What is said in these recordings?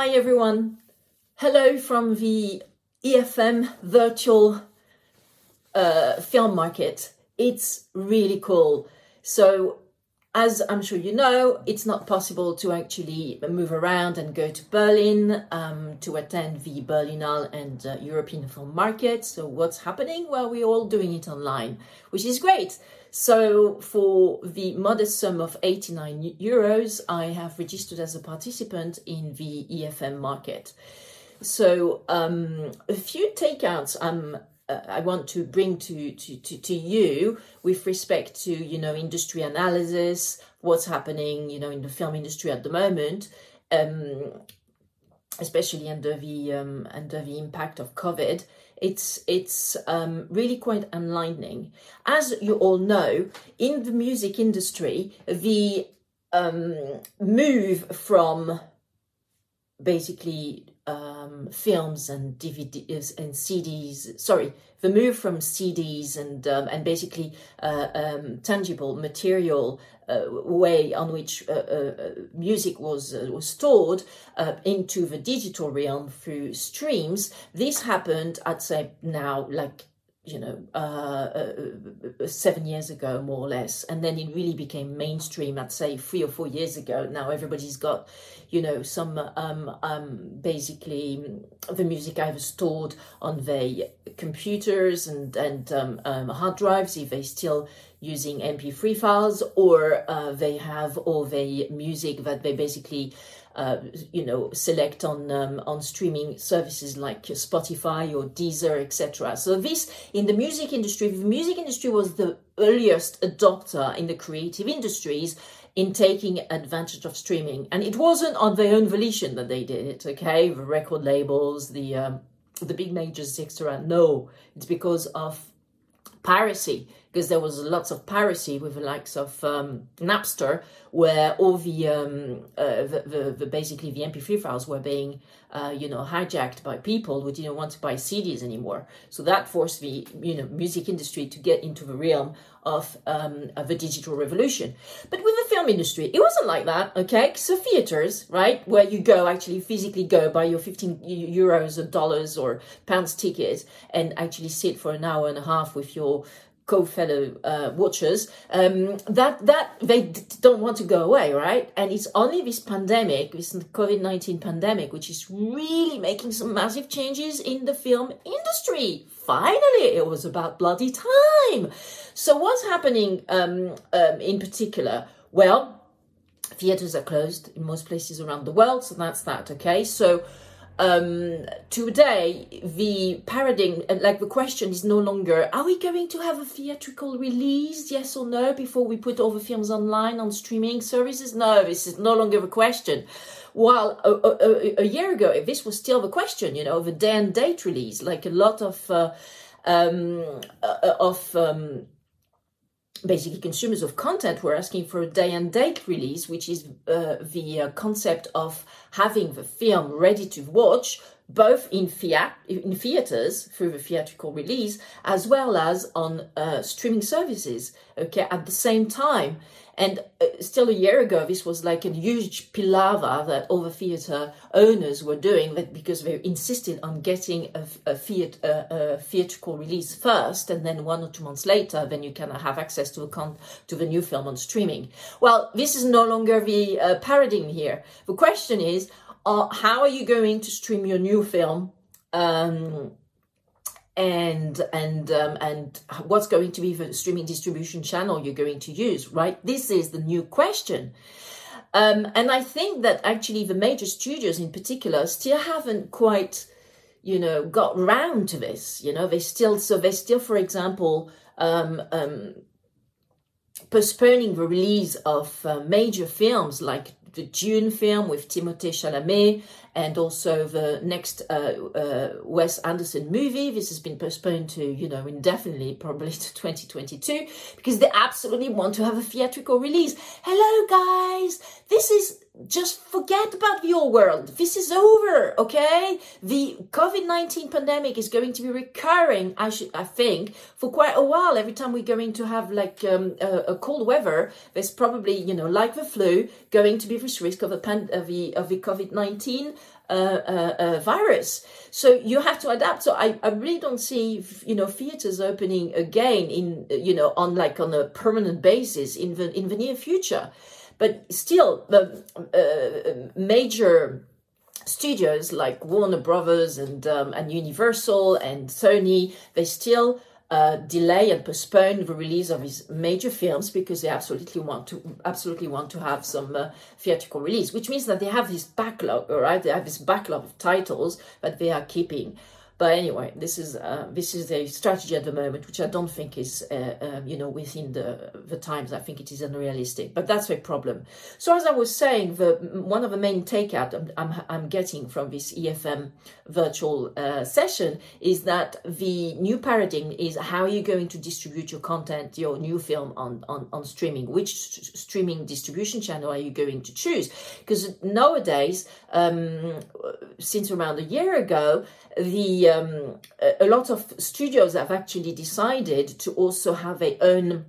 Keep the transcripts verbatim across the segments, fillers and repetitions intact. Hi everyone, hello from the E F M virtual uh, film market. It's really cool. So as I'm sure you know, it's not possible to actually move around and go to Berlin um, to attend the Berlinale and uh, European Film Market. So what's happening? Well, we're all doing it online, which is great. So for the modest sum of eighty-nine euros, I have registered as a participant in the E F M market. So um, a few takeouts I'm um, Uh, I want to bring to, to, to, to you with respect to, you know, industry analysis, what's happening, you know, in the film industry at the moment, um, especially under the um, under the impact of COVID. It's, it's um, really quite enlightening. As you all know, in the music industry, the um, move from basically Um, films and D V Ds and C Ds, sorry, the move from C Ds and um, and basically uh, um, tangible material uh, way on which uh, uh, music was uh, was stored uh, into the digital realm through streams. This happened, I'd say now, like, you know, uh, uh, seven years ago, more or less. And then it really became mainstream, I'd say three or four years ago. Now everybody's got, you know, some um, um, basically the music either stored on their computers and, and um, um, hard drives, if they're still using M P three files, or uh, they have all their music that they basically Uh, you know, select on um, on streaming services like Spotify or Deezer, et cetera. So this, in the music industry, the music industry was the earliest adopter in the creative industries in taking advantage of streaming. And it wasn't on their own volition that they did it, okay? The record labels, the, um, the big majors, et cetera. No, it's because of piracy, because there was lots of piracy with the likes of um, Napster, where all the, um, uh, the, the, the basically the M P three files were being, uh, you know, hijacked by people who didn't want to buy C Ds anymore. So that forced the, you know, music industry to get into the realm of, um, of the digital revolution. But with the film industry, it wasn't like that, okay? So theaters, right, where you go, actually physically go, buy your fifteen euros or dollars or pounds tickets and actually sit for an hour and a half with your co-fellow uh, watchers, um, that that they d don't want to go away, right? And it's only this pandemic, this COVID nineteen pandemic, which is really making some massive changes in the film industry. Finally, it was about bloody time. So what's happening um, um, in particular? Well, theaters are closed in most places around the world, so that's that, okay? So Um, today, the paradigm, like the question is no longer, are we going to have a theatrical release, yes or no, before we put all the films online on streaming services? No, this is no longer the question. While a, a, a year ago, this was still the question, you know, the day and date release, like a lot of, uh, um, of, um, basically consumers of content were asking for a day and date release, which is uh, the uh, concept of having the film ready to watch, both in, thea in theaters through the theatrical release, as well as on uh, streaming services, okay, at the same time. And uh, still a year ago, this was like a huge palaver that all the theatre owners were doing, that because they insisted on getting a, a, theat a, a theatrical release first, and then one or two months later, then you can have access to, a con to the new film on streaming. Well, this is no longer the uh, paradigm here. The question is, uh, how are you going to stream your new film? Um, and and um, and what's going to be the streaming distribution channel you're going to use, right? This is the new question. Um, and I think that actually the major studios in particular still haven't quite, you know, got round to this. You know, they still, so they still, for example, um, um, postponing the release of uh, major films like the Dune film with Timothée Chalamet, and also the next uh, uh, Wes Anderson movie. This has been postponed to, you know, indefinitely, probably to twenty twenty-two, because they absolutely want to have a theatrical release. Hello, guys. This is just forget about your world. This is over, okay? The COVID nineteen pandemic is going to be recurring, I should, I think, for quite a while. Every time we're going to have like um, a, a cold weather, there's probably, you know, like the flu, going to be this risk of a pan- of the of the COVID nineteen uh, uh, uh, virus. So you have to adapt. So I, I really don't see, you know, theaters opening again in, you know, on like on a permanent basis in the in the near future. But still, the uh, major studios like Warner Brothers and um, and Universal and Sony, they still uh, delay and postpone the release of these major films because they absolutely want to absolutely want to have some uh, theatrical release, which means that they have this backlog, all right? They have this backlog of titles that they are keeping. But anyway, this is uh, this is a strategy at the moment, which I don't think is, uh, um, you know, within the the times. I think it is unrealistic, but that's a problem. So as I was saying, the one of the main takeout I'm I'm, I'm getting from this E F M virtual uh, session is that the new paradigm is how you're going to distribute your content, your new film on on, on streaming. Which st- streaming distribution channel are you going to choose? Because nowadays, um, since around a year ago, the Um, a lot of studios have actually decided to also have their own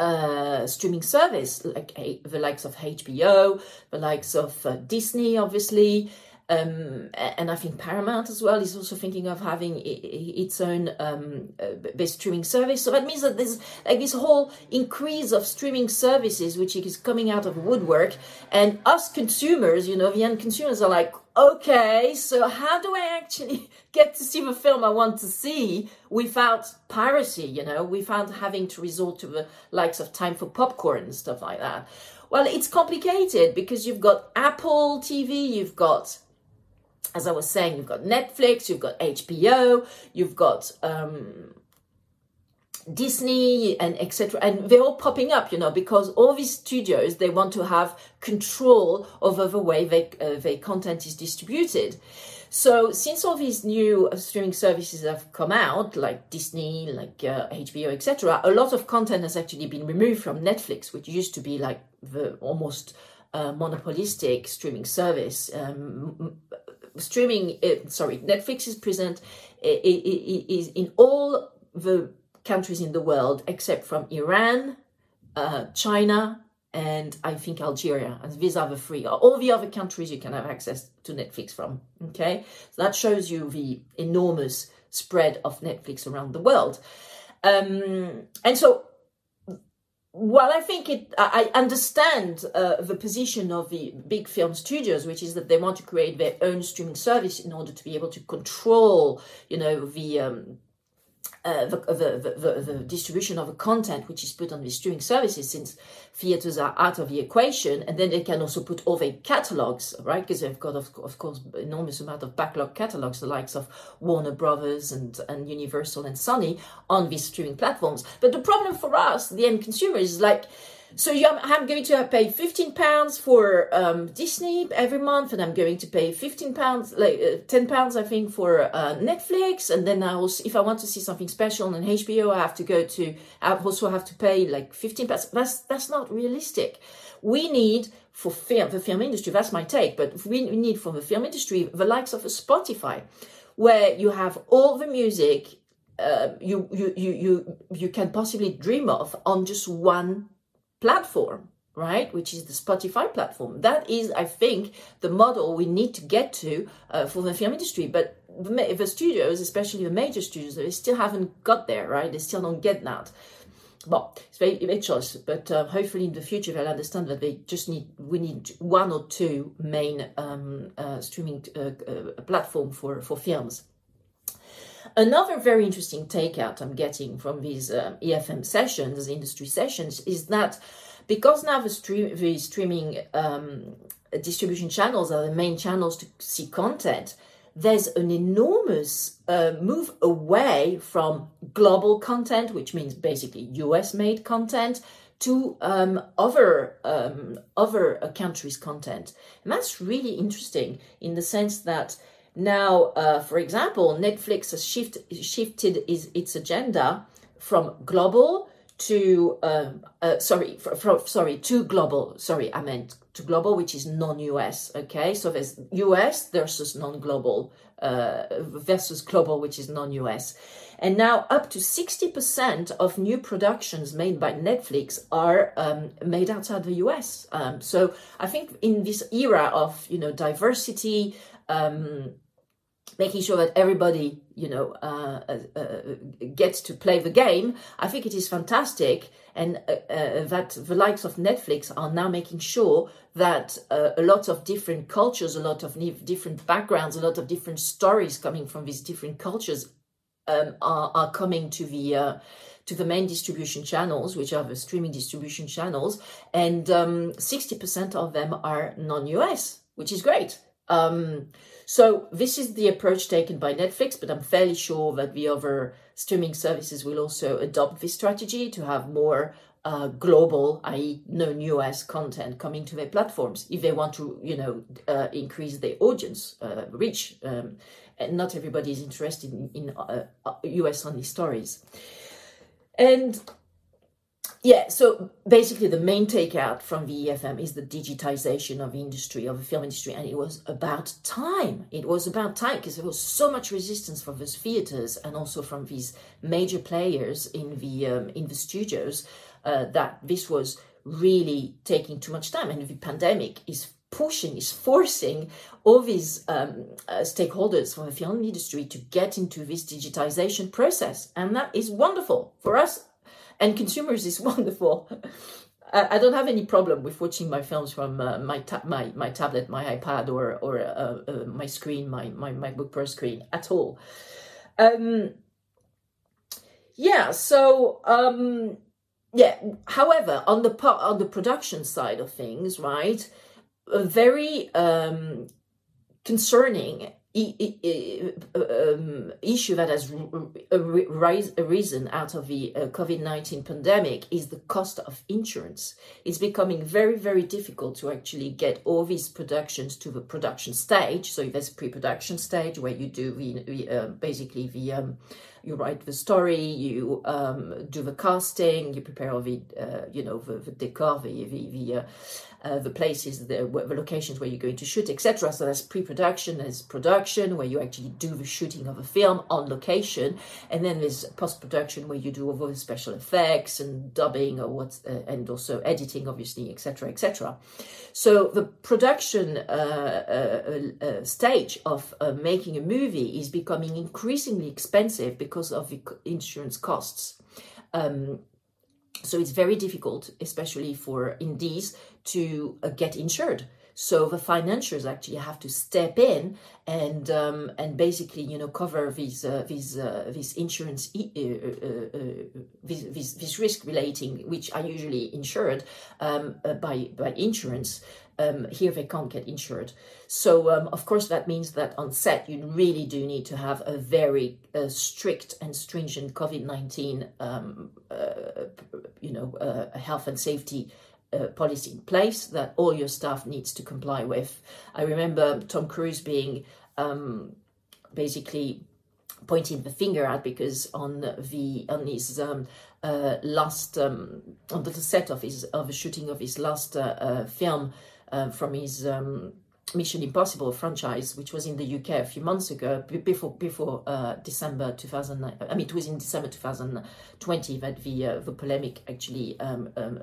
uh, streaming service, like a, the likes of H B O, the likes of uh, Disney, obviously, um, and I think Paramount as well is also thinking of having I- I- its own um, uh, streaming service. So that means that there's like this whole increase of streaming services, which is coming out of woodwork, and us consumers, you know, the end consumers are like, okay, so how do I actually get to see the film I want to see without piracy, you know, without having to resort to the likes of Time for Popcorn and stuff like that? Well, it's complicated because you've got Apple T V, you've got, as I was saying, you've got Netflix, you've got H B O, you've got um, Disney and et cetera. And they're all popping up, you know, because all these studios, they want to have control over the way they, uh, their content is distributed. So since all these new streaming services have come out, like Disney, like uh, H B O, et cetera, a lot of content has actually been removed from Netflix, which used to be like the almost uh, monopolistic streaming service. Um, streaming, uh, sorry, Netflix is present is in all the countries in the world except from Iran, uh, China, and I think Algeria. And these are the three. All the other countries you can have access to Netflix from. Okay, so that shows you the enormous spread of Netflix around the world. Um, and so, while I think it, I understand uh, the position of the big film studios, which is that they want to create their own streaming service in order to be able to control, you know, the um, Uh, the, the, the, the distribution of the content which is put on the streaming services, since theaters are out of the equation, and then they can also put all their catalogs, right? Because they've got, of, of course, enormous amount of backlog catalogs, the likes of Warner Brothers and, and Universal and Sony on these streaming platforms. But the problem for us, the end consumer, is like, so you, I'm going to pay fifteen pounds for um, Disney every month, and I'm going to pay fifteen pounds, like uh, ten pounds, I think, for uh, Netflix. And then I also, if I want to see something special on H B O, I have to go to, I also have to pay like fifteen pounds. That's that's not realistic. We need for film, the film industry, that's my take, but we need for the film industry the likes of a Spotify, where you have all the music uh, you you you you you can possibly dream of on just one platform, right? Which is the Spotify platform. That is, I think, the model we need to get to uh, for the film industry. But the, the studios, especially the major studios, they still haven't got there, right? They still don't get that. Well, it's very, very choice, but uh, hopefully in the future they'll understand that they just need, we need one or two main um, uh, streaming uh, uh, platform for, for films. Another very interesting takeout I'm getting from these uh, E F M sessions, industry sessions, is that because now the, stream, the streaming um, distribution channels are the main channels to see content, there's an enormous uh, move away from global content, which means basically U S-made content, to um, other um, other uh, countries' content. And that's really interesting in the sense that now, uh, for example, Netflix has shift, shifted is, its agenda from global to um, uh, sorry, for, for, sorry, to global. Sorry, I meant to global, which is non-U S. Okay, so there's U S versus non-global uh, versus global, which is non-U S. And now up to sixty percent of new productions made by Netflix are um, made outside the U S. Um, so I think in this era of, you know, diversity, um, making sure that everybody, you know, uh, uh, gets to play the game, I think it is fantastic. And uh, uh, that the likes of Netflix are now making sure that uh, a lot of different cultures, a lot of different backgrounds, a lot of different stories coming from these different cultures Um, are, are coming to the uh, to the main distribution channels, which are the streaming distribution channels, and um, sixty percent of them are non-U S, which is great. Um, so this is the approach taken by Netflix, but I'm fairly sure that the other streaming services will also adopt this strategy to have more uh, global, that is non-U S content coming to their platforms if they want to, you know, uh, increase their audience uh, reach. Um, And not everybody is interested in, in uh, U S only stories. And yeah, so basically the main takeout from the E F M is the digitization of the industry, of the film industry. And it was about time. It was about time because there was so much resistance from those theaters and also from these major players in the, um, in the studios uh, that this was really taking too much time. And the pandemic is pushing, is forcing all these um, uh, stakeholders from the film industry to get into this digitization process. And that is wonderful for us and consumers. It's wonderful. I, I don't have any problem with watching my films from uh, my, ta my my tablet, my iPad, or, or uh, uh, my screen, my, my, my MacBook Pro screen at all. Um, yeah, so... Um, yeah, however, on the, on the production side of things, right, a very um, concerning e e um, issue that has arisen out of the uh, COVID nineteen pandemic is the cost of insurance. It's becoming very, very difficult to actually get all these productions to the production stage. So there's pre-production stage where you do the, the, uh, basically the um, you write the story, you um, do the casting, you prepare all the uh, you know the, the decor, the the, the uh, Uh, the places, the, the locations where you're going to shoot, et cetera. So that's pre-production, there's production where you actually do the shooting of a film on location, and then there's post-production where you do all the special effects and dubbing, or what's uh, and also editing, obviously, et cetera, et cetera. So the production uh, uh, uh, stage of uh, making a movie is becoming increasingly expensive because of the insurance costs. Um, So it's very difficult, especially for indies, to uh, get insured. So the financiers actually have to step in and um, and basically, you know, cover these uh, these uh, these insurance e uh, uh, uh, this, this, this risk relating, which are usually insured um, uh, by by insurance. Um, here they can't get insured. So um, of course that means that on set you really do need to have a very uh, strict and stringent COVID nineteen, um, uh, you know, uh, health and safety uh, policy in place that all your staff needs to comply with. I remember Tom Cruise being um, basically pointing the finger at because on the on his um, uh, last um, on the set of his of the shooting of his last uh, uh, film. Uh, from his um, Mission Impossible franchise, which was in the U K a few months ago, before before uh, December two thousand nine. I mean, it was in December two thousand twenty that the uh, the polemic actually um, um,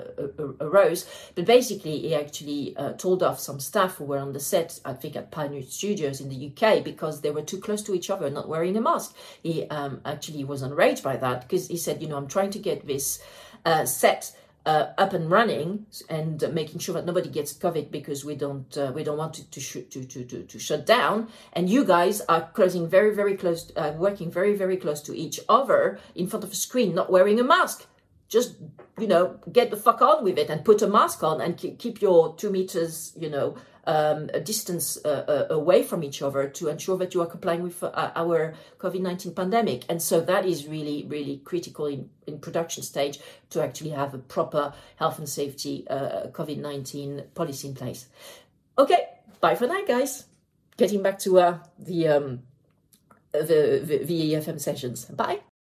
arose. But basically, he actually uh, told off some staff who were on the set, I think at Pinewood Studios in the U K, because they were too close to each other, not wearing a mask. He um, actually was enraged by that because he said, you know, I'm trying to get this uh, set Uh, up and running and uh, making sure that nobody gets COVID because we don't uh, we don't want to to, shoot, to to to to shut down. And you guys are closing very very close, uh, working very very close to each other in front of a screen, not wearing a mask. Just, you know, get the fuck on with it and put a mask on and keep, keep your two meters, you know, um, distance uh, uh, away from each other to ensure that you are complying with uh, our COVID nineteen pandemic. And so that is really, really critical in, in production stage to actually have a proper health and safety uh, COVID nineteen policy in place. Okay, bye for now, guys. Getting back to uh, the, um, the, the, the E F M sessions. Bye.